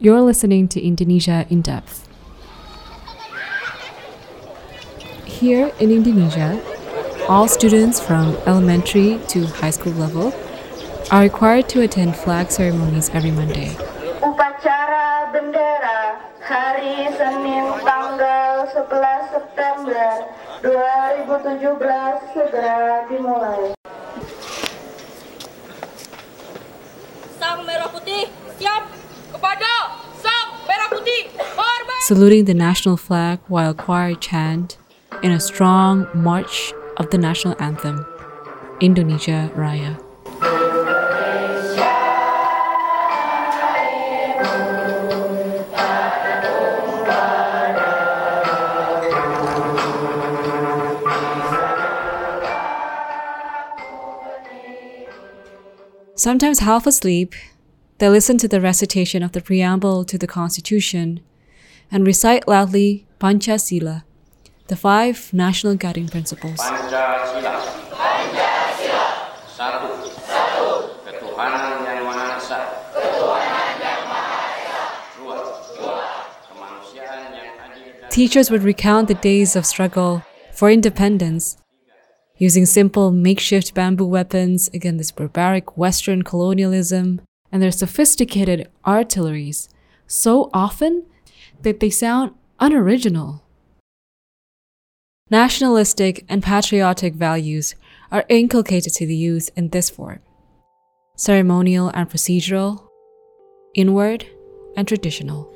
You're listening to Indonesia in Depth. Here in Indonesia, all students from elementary to high school level are required to attend flag ceremonies every Monday. Upacara bendera hari Senin tanggal 11 September 2017 segera dimulai. Sang Merah Putih, siap! Kepada Sang Merah Putih, hormat! Saluting the national flag while choir chant in a strong march of the national anthem, Indonesia Raya. Sometimes half asleep, they listen to the recitation of the preamble to the Constitution and recite loudly Pancasila, the 5 national guiding principles. Pancasila. Pancasila. Satu. Satu. Ketuhanan yang Maha Esa. Ketuhanan yang Maha Esa. Dua. Dua. Kemanusiaan yang adil. Teachers would recount the days of struggle for independence, using simple makeshift bamboo weapons against this barbaric Western colonialism and their sophisticated artilleries so often that they sound unoriginal. Nationalistic and patriotic values are inculcated to the youth in this form: ceremonial and procedural, inward and traditional.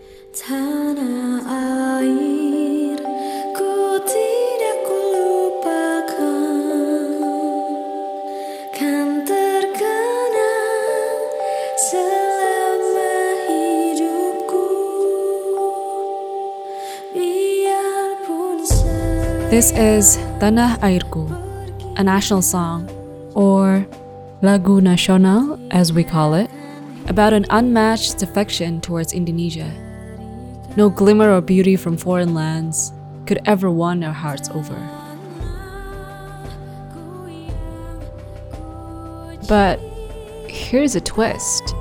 This is Tanah Airku, a national song, or Lagu Nasional as we call it, about an unmatched affection towards Indonesia. No glimmer or beauty from foreign lands could ever won our hearts over. But here's a twist.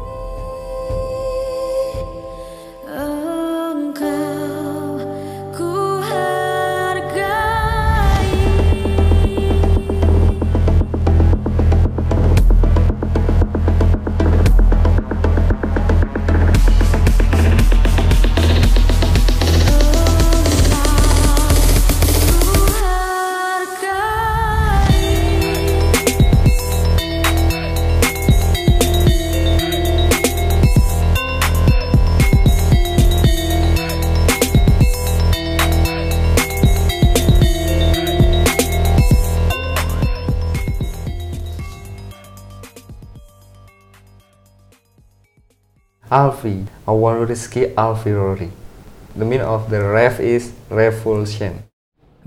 Alffy, Awwalur Rizqi Al-Firori. The meaning of the Rev is revolution.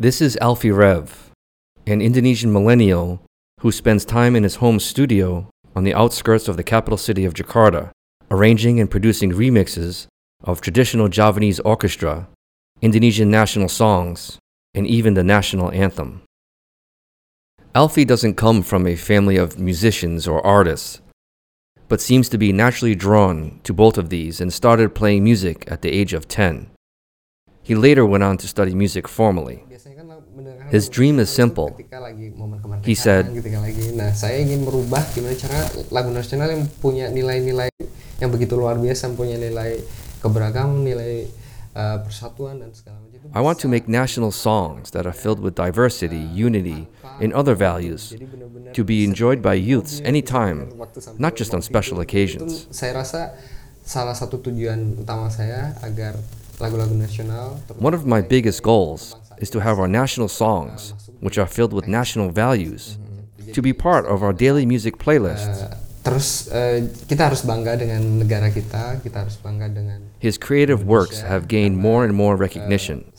This is Alffy Rev, an Indonesian millennial who spends time in his home studio on the outskirts of the capital city of Jakarta, arranging and producing remixes of traditional Javanese orchestra, Indonesian national songs, and even the national anthem. Alffy doesn't come from a family of musicians or artists, but seems to be naturally drawn to both of these and started playing music at the age of 10. He later went on to study music formally. His dream is simple. He said, I want to make national songs that are filled with diversity, unity, and other values to be enjoyed by youths anytime, not just on special occasions. One of my biggest goals is to have our national songs, which are filled with national values, to be part of our daily music playlists. His creative works have gained more and more recognition.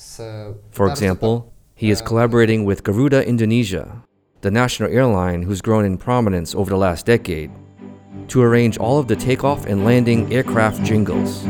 For example, he is collaborating with Garuda Indonesia, the national airline who's grown in prominence over the last decade, to arrange all of the takeoff and landing aircraft jingles.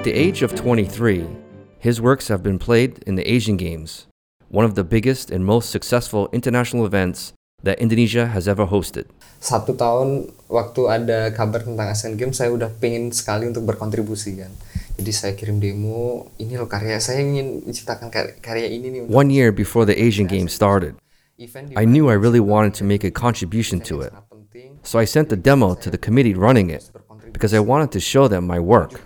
At the age of 23, his works have been played in the Asian Games, one of the biggest and most successful international events that Indonesia has ever hosted. 1 tahun waktu ada kabar tentang Asian Games, saya udah pengen sekali untuk berkontribusi kan. Jadi saya kirim demo, ini loh karya saya ingin menciptakan karya ini nih. 1 year before the Asian Games started, I knew I really wanted to make a contribution to it. So I sent the demo to the committee running it because I wanted to show them my work.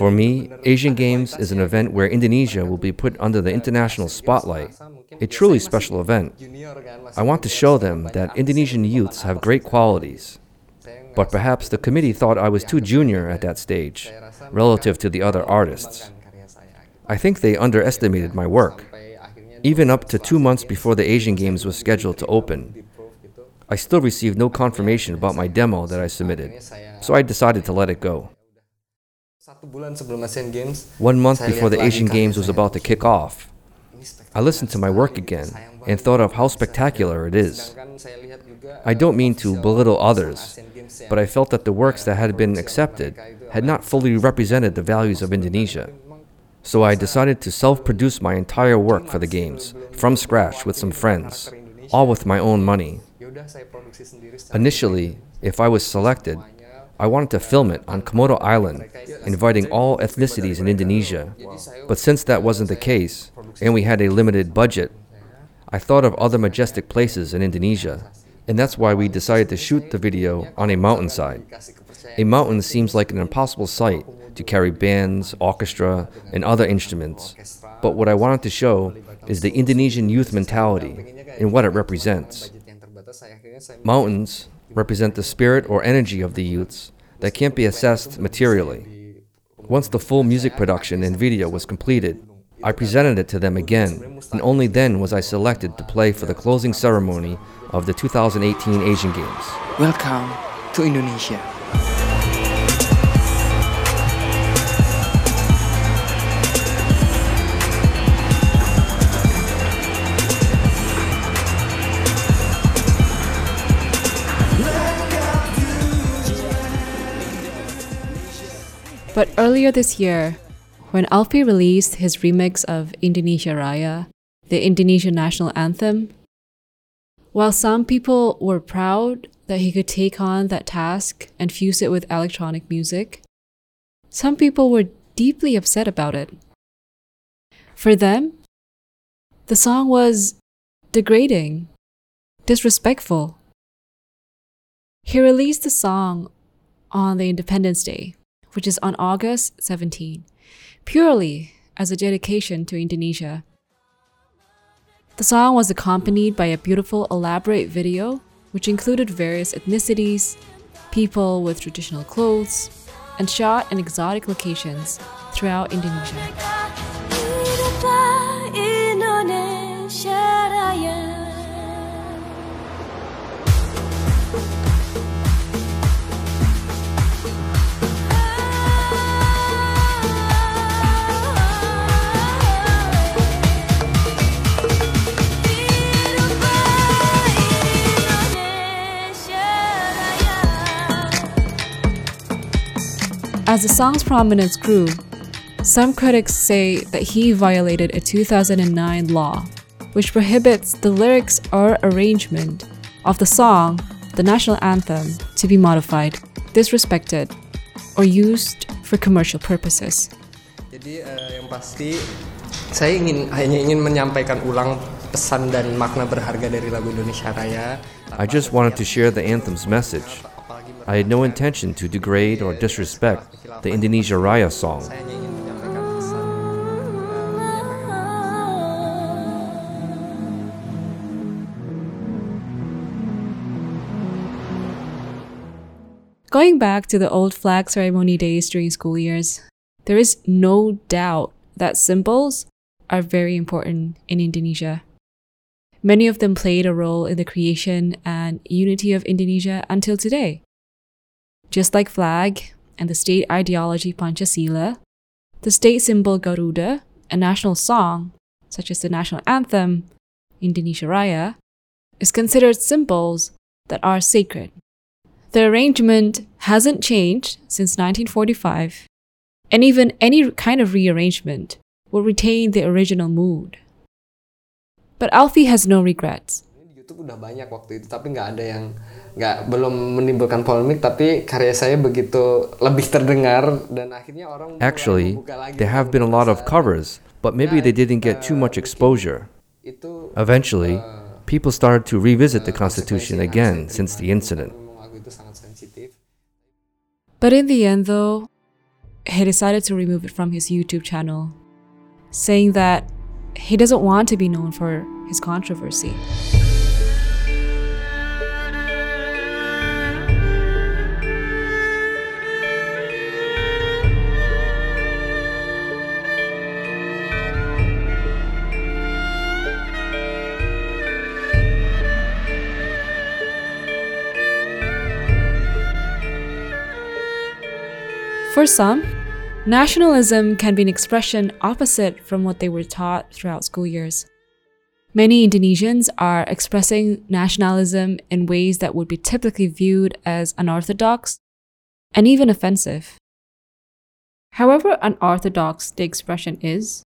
For me, Asian Games is an event where Indonesia will be put under the international spotlight, a truly special event. I want to show them that Indonesian youths have great qualities. But perhaps the committee thought I was too junior at that stage, relative to the other artists. I think they underestimated my work. Even up to 2 months before the Asian Games was scheduled to open, I still received no confirmation about my demo that I submitted, so I decided to let it go. 1 month before the Asian Games was about to kick off, I listened to my work again and thought of how spectacular it is. I don't mean to belittle others, but I felt that the works that had been accepted had not fully represented the values of Indonesia. So I decided to self-produce my entire work for the Games, from scratch with some friends, all with my own money. Initially, if I was selected, I wanted to film it on Komodo Island, inviting all ethnicities in Indonesia. But since that wasn't the case, and we had a limited budget, I thought of other majestic places in Indonesia, and that's why we decided to shoot the video on a mountainside. A mountain seems like an impossible sight to carry bands, orchestra, and other instruments. But what I wanted to show is the Indonesian youth mentality and what it represents. Mountains represent the spirit or energy of the youths that can't be assessed materially. Once the full music production and video was completed, I presented it to them again, and only then was I selected to play for the closing ceremony of the 2018 Asian Games. Welcome to Indonesia. But earlier this year, when Alffy released his remix of Indonesia Raya, the Indonesian national anthem, while some people were proud that he could take on that task and fuse it with electronic music, some people were deeply upset about it. For them, the song was degrading, disrespectful. He released the song on the Independence Day, which is on August 17, purely as a dedication to Indonesia. The song was accompanied by a beautiful, elaborate video, which included various ethnicities, people with traditional clothes, and shot in exotic locations throughout Indonesia. As the song's prominence grew, some critics say that he violated a 2009 law, which prohibits the lyrics or arrangement of the song, the national anthem, to be modified, disrespected, or used for commercial purposes. Jadi yang pasti, saya hanya ingin menyampaikan ulang pesan dan makna berharga dari lagu Indonesia Raya. I just wanted to share the anthem's message. I had no intention to degrade or disrespect the Indonesia Raya song. Going back to the old flag ceremony days during school years, there is no doubt that symbols are very important in Indonesia. Many of them played a role in the creation and unity of Indonesia until today. Just like flag and the state ideology Pancasila, the state symbol Garuda, a national song, such as the national anthem, Indonesia Raya, is considered symbols that are sacred. The arrangement hasn't changed since 1945, and even any kind of rearrangement will retain the original mood. But Alffy has no regrets. YouTube udah banyak waktu itu, tapi nggak ada yang belum menimbulkan polemik. Tapi karya saya begitu lebih terdengar dan akhirnya orang. Actually, there have been a lot of covers, but maybe they didn't get too much exposure. Eventually, people started to revisit the Constitution again since the incident. But in the end, though, he decided to remove it from his YouTube channel, saying that he doesn't want to be known for his controversy. For some, nationalism can be an expression opposite from what they were taught throughout school years. Many Indonesians are expressing nationalism in ways that would be typically viewed as unorthodox and even offensive. However unorthodox the expression is,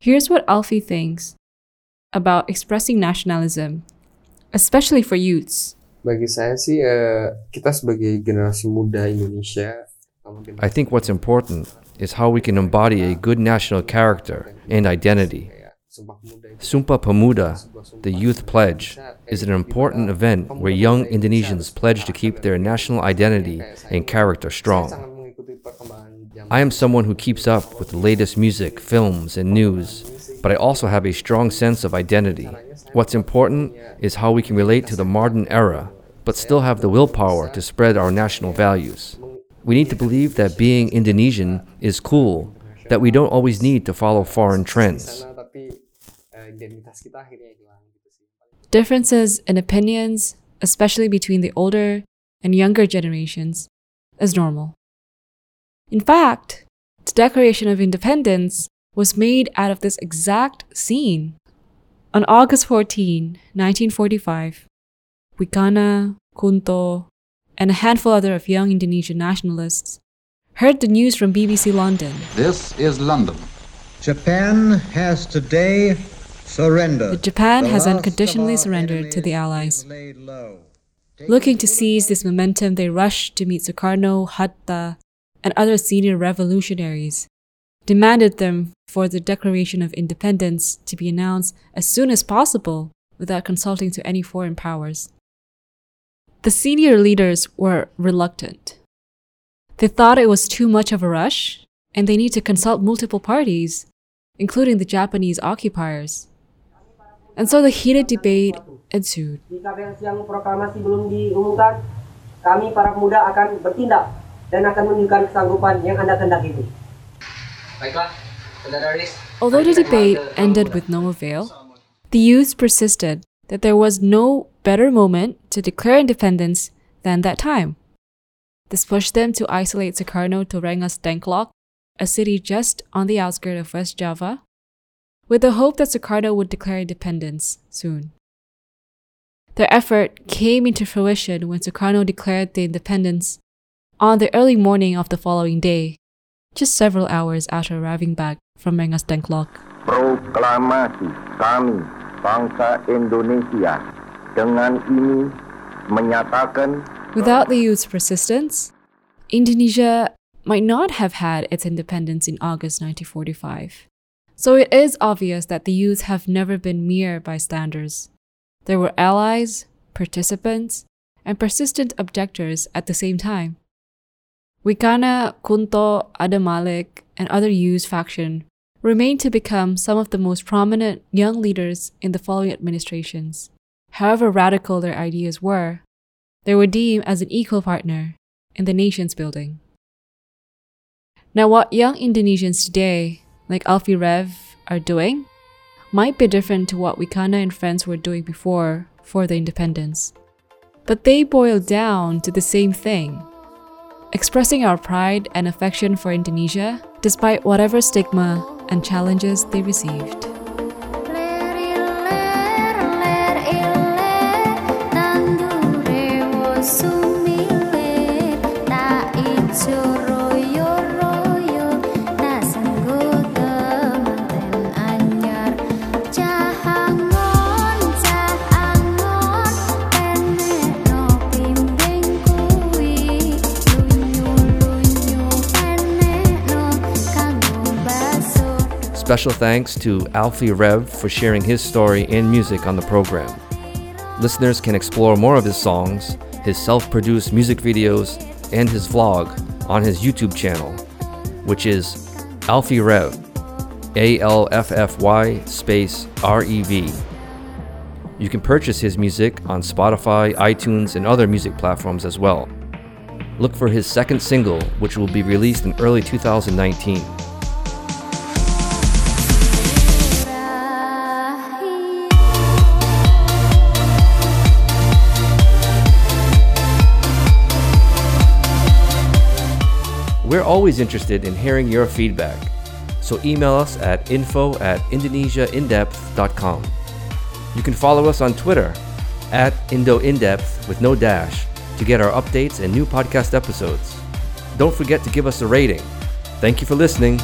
here's what Alffy thinks about expressing nationalism, especially for youths. Bagi saya sih, kita sebagai generasi muda Indonesia, I think what's important is how we can embody a good national character and identity. Sumpah Pemuda, the Youth Pledge, is an important event where young Indonesians pledge to keep their national identity and character strong. I am someone who keeps up with the latest music, films, and news, but I also have a strong sense of identity. What's important is how we can relate to the modern era, but still have the willpower to spread our national values. We need to believe that being Indonesian is cool, that we don't always need to follow foreign trends. Differences in opinions, especially between the older and younger generations, is normal. In fact, the Declaration of Independence was made out of this exact scene. On August 14, 1945, Wikana, Kunto, and a handful other of young Indonesian nationalists heard the news from BBC London. This is London. Japan has today surrendered. But Japan has unconditionally surrendered to the Allies. Looking to seize this momentum, they rushed to meet Sukarno, Hatta, and other senior revolutionaries, demanded them for the Declaration of Independence to be announced as soon as possible without consulting to any foreign powers. The senior leaders were reluctant. They thought it was too much of a rush, and they need to consult multiple parties, including the Japanese occupiers. And so the heated debate ensued. Although the debate ended with no avail, the youths persisted that there was no better moment to declare independence than that time. This pushed them to isolate Sukarno to Rengasdengklok, a city just on the outskirts of West Java, with the hope that Sukarno would declare independence soon. Their effort came into fruition when Sukarno declared the independence on the early morning of the following day, just several hours after arriving back from Rengasdengklok. Proklamasi kami, bangsa Indonesia. Without the youth's persistence, Indonesia might not have had its independence in August 1945. So it is obvious that the youths have never been mere bystanders. There were allies, participants, and persistent objectors at the same time. Wikana, Kunto, Adam Malik, and other youth faction remained to become some of the most prominent young leaders in the following administrations. However radical their ideas were, they were deemed as an equal partner in the nation's building. Now, what young Indonesians today, like Alffy Rev, are doing might be different to what Wikana and friends were doing before for the independence. But they boil down to the same thing, expressing our pride and affection for Indonesia despite whatever stigma and challenges they received. Special thanks to Alffy Rev for sharing his story and music on the program. Listeners can explore more of his songs, his self-produced music videos, and his vlog on his YouTube channel, which is Alffy Rev, ALFFY REV. You can purchase his music on Spotify, iTunes, and other music platforms as well. Look for his second single, which will be released in early 2019. We're always interested in hearing your feedback, so email us at info@indonesiaindepth.com. You can follow us on Twitter at IndoIndepth with no dash to get our updates and new podcast episodes. Don't forget to give us a rating. Thank you for listening.